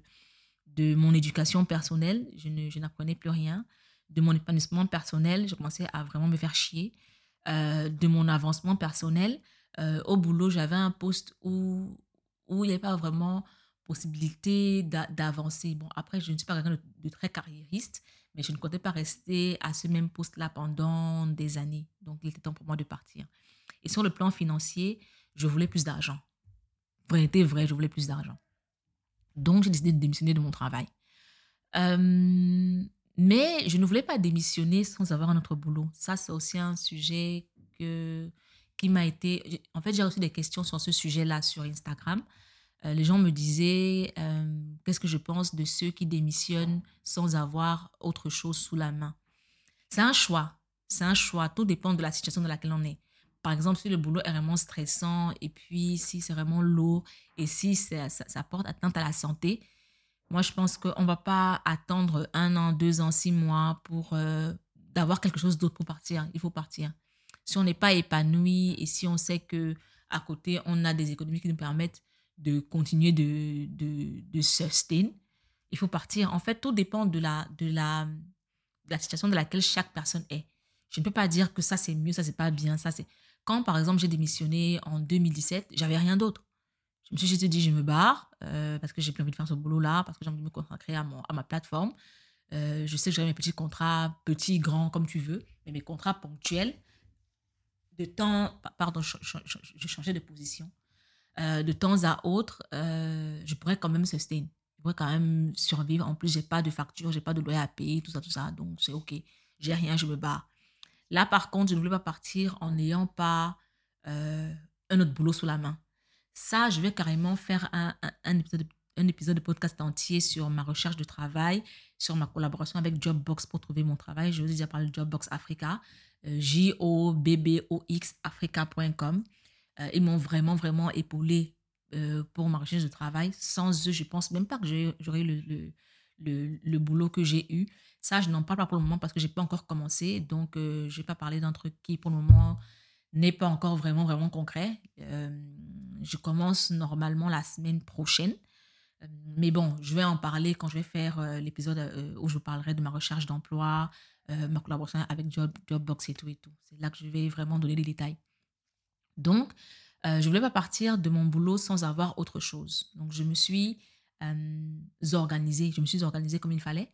mon éducation personnelle, je n'apprenais plus rien. De mon épanouissement personnel, je commençais à vraiment me faire chier. De mon avancement personnel, au boulot, j'avais un poste où il n'y avait pas vraiment possibilité d'avancer. Bon, après, je ne suis pas quelqu'un de très carriériste, mais je ne comptais pas rester à ce même poste-là pendant des années. Donc, il était temps pour moi de partir. Et sur le plan financier, je voulais plus d'argent. Vrai, je voulais plus d'argent. Donc, j'ai décidé de démissionner de mon travail. Mais je ne voulais pas démissionner sans avoir un autre boulot. Ça, c'est aussi un sujet qui m'a été... En fait, j'ai reçu des questions sur ce sujet-là sur Instagram. Les gens me disaient « Qu'est-ce que je pense de ceux qui démissionnent sans avoir autre chose sous la main ?» C'est un choix. Tout dépend de la situation dans laquelle on est. Par exemple, si le boulot est vraiment stressant et puis si c'est vraiment lourd et si ça porte atteinte à la santé, moi, je pense qu'on ne va pas attendre 1 an, 2 ans, 6 mois pour d'avoir quelque chose d'autre pour partir. Il faut partir. Si on n'est pas épanoui et si on sait que À côté, on a des économies qui nous permettent de continuer de sustain. Il faut partir. En fait, tout dépend de la situation dans laquelle chaque personne est. Je ne peux pas dire que ça, c'est mieux, ça, c'est pas bien. Ça, c'est... Quand, par exemple, j'ai démissionné en 2017, j'avais rien d'autre. Je me suis juste dit, je me barre parce que j'ai plus envie de faire ce boulot-là, parce que j'ai envie de me consacrer à ma plateforme. Je sais que j'aurai mes petits contrats, petits, grands, comme tu veux, mais mes contrats ponctuels de temps... Pardon, je changeais de position. De temps à autre, je pourrais quand même sustain. Je pourrais quand même survivre. En plus, je n'ai pas de facture, je n'ai pas de loyer à payer, tout ça. Donc, c'est OK. J'ai rien, je me barre. Là, par contre, je ne voulais pas partir en n'ayant pas un autre boulot sous la main. Ça, je vais carrément faire un épisode de podcast entier sur ma recherche de travail, sur ma collaboration avec Jobbox pour trouver mon travail. Je vous ai déjà parlé de Jobbox Africa, jobboxafrica.com. Ils m'ont vraiment épaulé pour ma recherche de travail. Sans eux, je ne pense même pas que j'aurais le boulot que j'ai eu. Ça, je n'en parle pas pour le moment parce que je n'ai pas encore commencé. Donc, je ne vais pas parler d'un truc qui, pour le moment, n'est pas encore vraiment concret. Je commence normalement la semaine prochaine. Mais bon, je vais en parler quand je vais faire l'épisode où je parlerai de ma recherche d'emploi, ma collaboration avec Jobbox et tout. C'est là que je vais vraiment donner les détails. Donc, je ne voulais pas partir de mon boulot sans avoir autre chose. Donc, je me suis organisée. Je me suis organisée comme il fallait.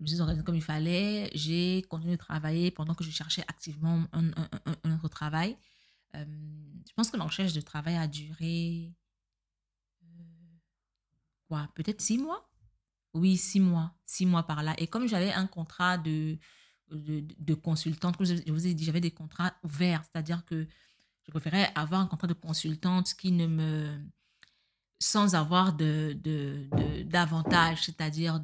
J'ai continué de travailler pendant que je cherchais activement un autre travail. Je pense que la recherche de travail a duré... peut-être 6 mois? Oui, 6 mois. 6 mois par là. Et comme j'avais un contrat de consultante, comme je vous ai dit, j'avais des contrats ouverts. C'est-à-dire que je préférais avoir un contrat de consultante qui ne me... sans avoir d'avantages, c'est-à-dire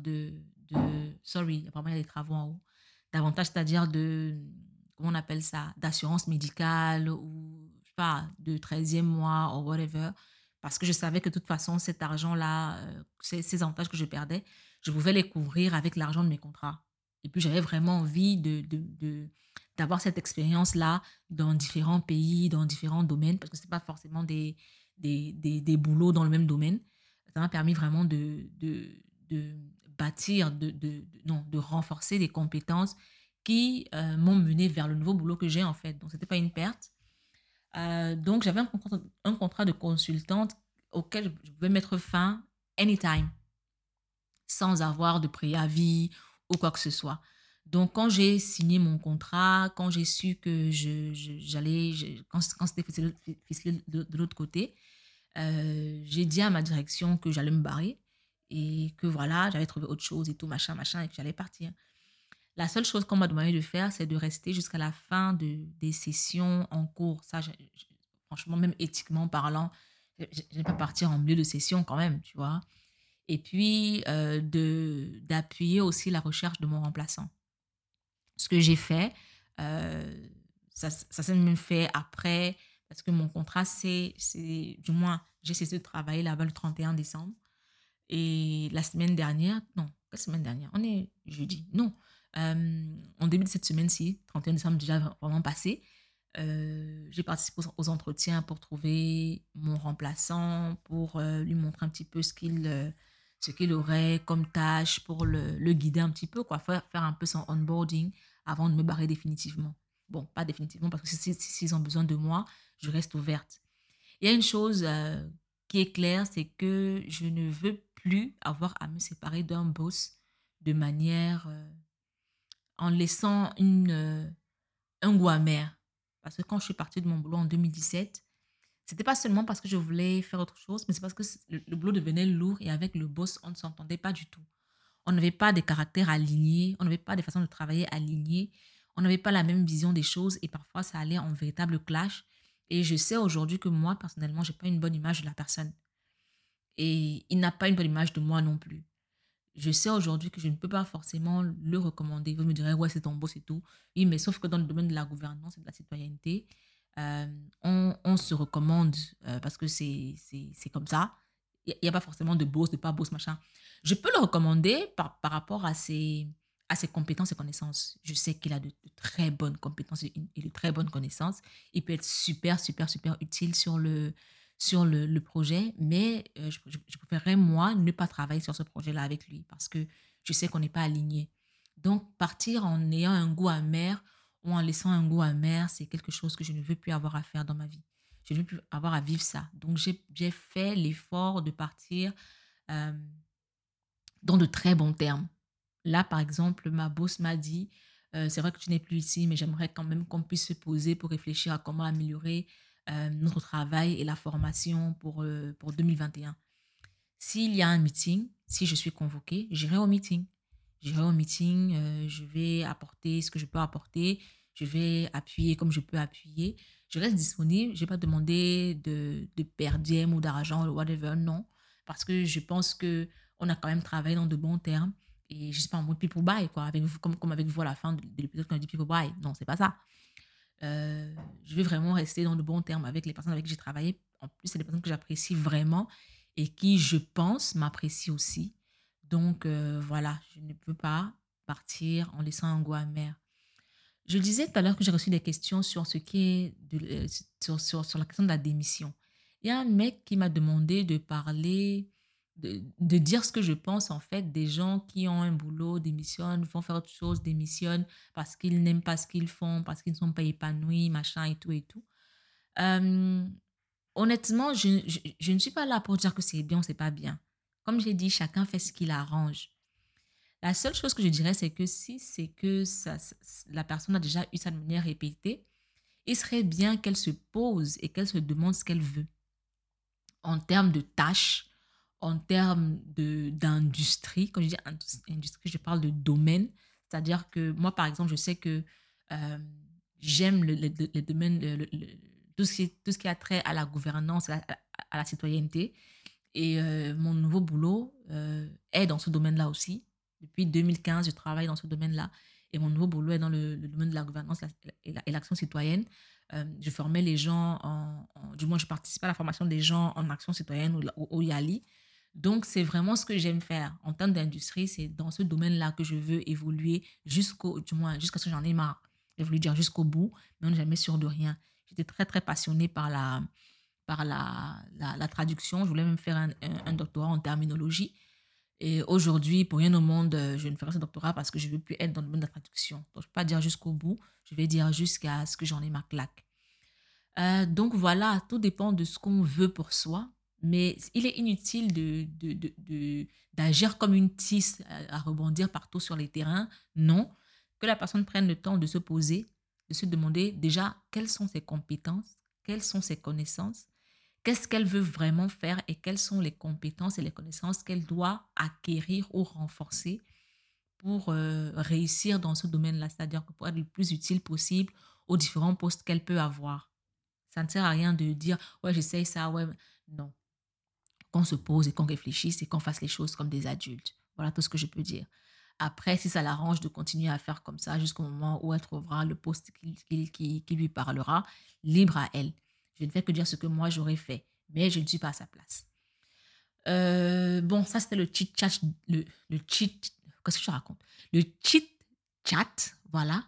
apparemment il y a des travaux en haut. D'avantages, c'est-à-dire comment on appelle ça? D'assurance médicale ou, je sais pas, de 13e mois ou whatever. Parce que je savais que de toute façon, cet argent-là, ces avantages que je perdais, je pouvais les couvrir avec l'argent de mes contrats. Et puis, j'avais vraiment envie d'avoir cette expérience-là dans différents pays, dans différents domaines, parce que ce n'est pas forcément des boulots dans le même domaine. Ça m'a permis vraiment de renforcer des compétences qui m'ont menée vers le nouveau boulot que j'ai, en fait. Donc, ce n'était pas une perte. Donc, j'avais un contrat de consultante auquel je pouvais mettre fin anytime, sans avoir de préavis ou quoi que ce soit. Donc, quand j'ai signé mon contrat, quand j'ai su que quand c'était ficelé de l'autre côté, j'ai dit à ma direction que j'allais me barrer et que voilà, j'allais trouver autre chose et tout, machin, et que j'allais partir. La seule chose qu'on m'a demandé de faire, c'est de rester jusqu'à la fin des sessions en cours. Ça, franchement, même éthiquement parlant, je n'ai pas partir en milieu de session quand même, tu vois. Et puis, d'appuyer aussi la recherche de mon remplaçant. Ce que j'ai fait, ça s'est même fait après, parce que mon contrat, du moins, j'ai cessé de travailler là-bas le 31 décembre. Et la semaine dernière, on est jeudi, en début de cette semaine-ci, 31 décembre déjà vraiment passé, j'ai participé aux entretiens pour trouver mon remplaçant, pour lui montrer un petit peu ce qu'il aurait comme tâche, pour le guider un petit peu, quoi, faire un peu son onboarding avant de me barrer définitivement. Bon, pas définitivement, parce que s'ils ont besoin de moi, je reste ouverte. Il y a une chose qui est claire, c'est que je ne veux plus avoir à me séparer d'un boss de manière... en laissant un goût amer. Parce que quand je suis partie de mon boulot en 2017, ce n'était pas seulement parce que je voulais faire autre chose, mais c'est parce que le boulot devenait lourd et avec le boss, on ne s'entendait pas du tout. On n'avait pas des caractères alignés, on n'avait pas des façons de travailler alignées, on n'avait pas la même vision des choses et parfois ça allait en véritable clash. Et je sais aujourd'hui que moi, personnellement, je n'ai pas une bonne image de la personne. Et il n'a pas une bonne image de moi non plus. Je sais aujourd'hui que je ne peux pas forcément le recommander. Vous me direz, ouais, c'est ton boss et tout. Oui, mais sauf que dans le domaine de la gouvernance et de la citoyenneté, on se recommande parce que c'est comme ça. Il n'y a pas forcément de boss, de pas boss, machin. Je peux le recommander par rapport à ses, à ses compétences et connaissances. Je sais qu'il a de très bonnes compétences et de très bonnes connaissances. Il peut être super utile sur le projet, mais je préférerais, moi, ne pas travailler sur ce projet-là avec lui parce que je sais qu'on n'est pas alignés. Donc, partir en ayant un goût amer ou en laissant un goût amer, c'est quelque chose que je ne veux plus avoir à faire dans ma vie. Je ne veux plus avoir à vivre ça. Donc, j'ai fait l'effort de partir dans de très bons termes. Là, par exemple, ma boss m'a dit « C'est vrai que tu n'es plus ici, mais j'aimerais quand même qu'on puisse se poser pour réfléchir à comment améliorer notre travail et la formation pour 2021. » S'il y a un meeting, si je suis convoquée, j'irai au meeting. Je vais apporter ce que je peux apporter. Je vais appuyer comme je peux appuyer. Je reste disponible. Je n'ai pas demandé de per diem ou d'argent ou whatever, non. Parce que je pense qu'on a quand même travaillé dans de bons termes. Et je ne suis pas en mode people buy, quoi. Avec vous, comme avec vous à la fin de l'épisode quand on dit people buy. Non, ce n'est pas ça. Je veux vraiment rester dans de bons termes avec les personnes avec qui j'ai travaillé. En plus, c'est des personnes que j'apprécie vraiment et qui, je pense, m'apprécient aussi. Donc, voilà, je ne peux pas partir en laissant un goût amer. Je disais tout à l'heure que j'ai reçu des questions sur ce qui est sur la question de la démission. Il y a un mec qui m'a demandé de parler, de dire ce que je pense, en fait, des gens qui ont un boulot, démissionnent, vont faire autre chose, démissionnent parce qu'ils n'aiment pas ce qu'ils font, parce qu'ils ne sont pas épanouis, machin et tout et tout. Honnêtement, je ne suis pas là pour dire que c'est bien ou c'est pas bien. Comme j'ai dit, chacun fait ce qu'il arrange. La seule chose que je dirais, c'est que si la personne a déjà eu ça de manière répétée, il serait bien qu'elle se pose et qu'elle se demande ce qu'elle veut. En termes de tâches, en termes d'industrie, quand je dis industrie, je parle de domaine. C'est-à-dire que moi, par exemple, je sais que j'aime les domaines, tout ce qui a trait à la gouvernance, à la citoyenneté. Et mon nouveau boulot est dans ce domaine-là aussi. Depuis 2015, je travaille dans ce domaine-là. Et mon nouveau boulot est dans le domaine de la gouvernance et l'action citoyenne. Je formais les gens, du moins je participais à la formation des gens en action citoyenne au YALI. Donc, c'est vraiment ce que j'aime faire. En termes d'industrie, c'est dans ce domaine-là que je veux évoluer jusqu'à ce que j'en ai marre. J'ai voulu dire jusqu'au bout, mais on n'est jamais sûr de rien. J'étais très passionnée par la traduction. Je voulais même faire un doctorat en terminologie. Et aujourd'hui, pour rien au monde, je ne ferai pas ce doctorat parce que je ne veux plus être dans le domaine de la traduction. Donc, je ne peux pas dire jusqu'au bout, je vais dire jusqu'à ce que j'en ai ma claque. Donc voilà, tout dépend de ce qu'on veut pour soi. Mais il est inutile d'agir comme une tisse à rebondir partout sur les terrains. Non, que la personne prenne le temps de se poser, de se demander déjà quelles sont ses compétences, quelles sont ses connaissances, qu'est-ce qu'elle veut vraiment faire et quelles sont les compétences et les connaissances qu'elle doit acquérir ou renforcer pour réussir dans ce domaine-là, c'est-à-dire pour être le plus utile possible aux différents postes qu'elle peut avoir. Ça ne sert à rien de dire « ouais, j'essaye ça, ouais ». Non. Qu'on se pose et qu'on réfléchisse et qu'on fasse les choses comme des adultes. Voilà tout ce que je peux dire. Après, si ça l'arrange de continuer à faire comme ça jusqu'au moment où elle trouvera le poste qui lui parlera, libre à elle. Je ne fais que dire ce que moi j'aurais fait, mais je ne suis pas à sa place. Bon, ça c'était le chit-chat. Qu'est-ce que je raconte ? Le chit-chat, voilà,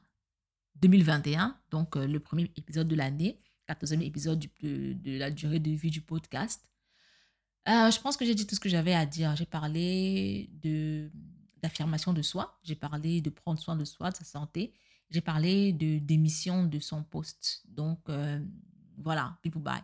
2021, donc le premier épisode de l'année, 14e épisode de la durée de vie du podcast. Je pense que j'ai dit tout ce que j'avais à dire. J'ai parlé d'affirmation de soi, j'ai parlé de prendre soin de soi, de sa santé, j'ai parlé de démission de son poste. Donc, voilà, people buy.